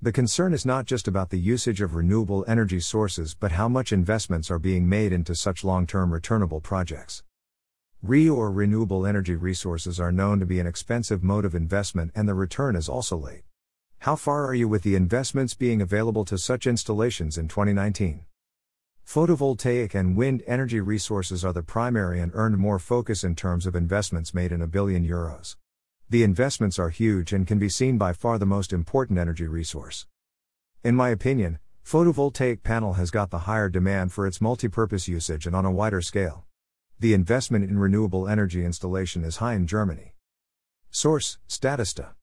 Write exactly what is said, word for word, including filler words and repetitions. The concern is not just about the usage of renewable energy sources but how much investments are being made into such long-term returnable projects. R E or renewable energy resources are known to be an expensive mode of investment and the return is also late. How far are you with the investments being available to such installations in twenty nineteen? Photovoltaic and wind energy resources are the primary and earned more focus in terms of investments made in a billion euros. The investments are huge and can be seen by far the most important energy resource. In my opinion, photovoltaic panel has got the higher demand for its multipurpose usage and on a wider scale. The investment in renewable energy installation is high in Germany. Source: Statista.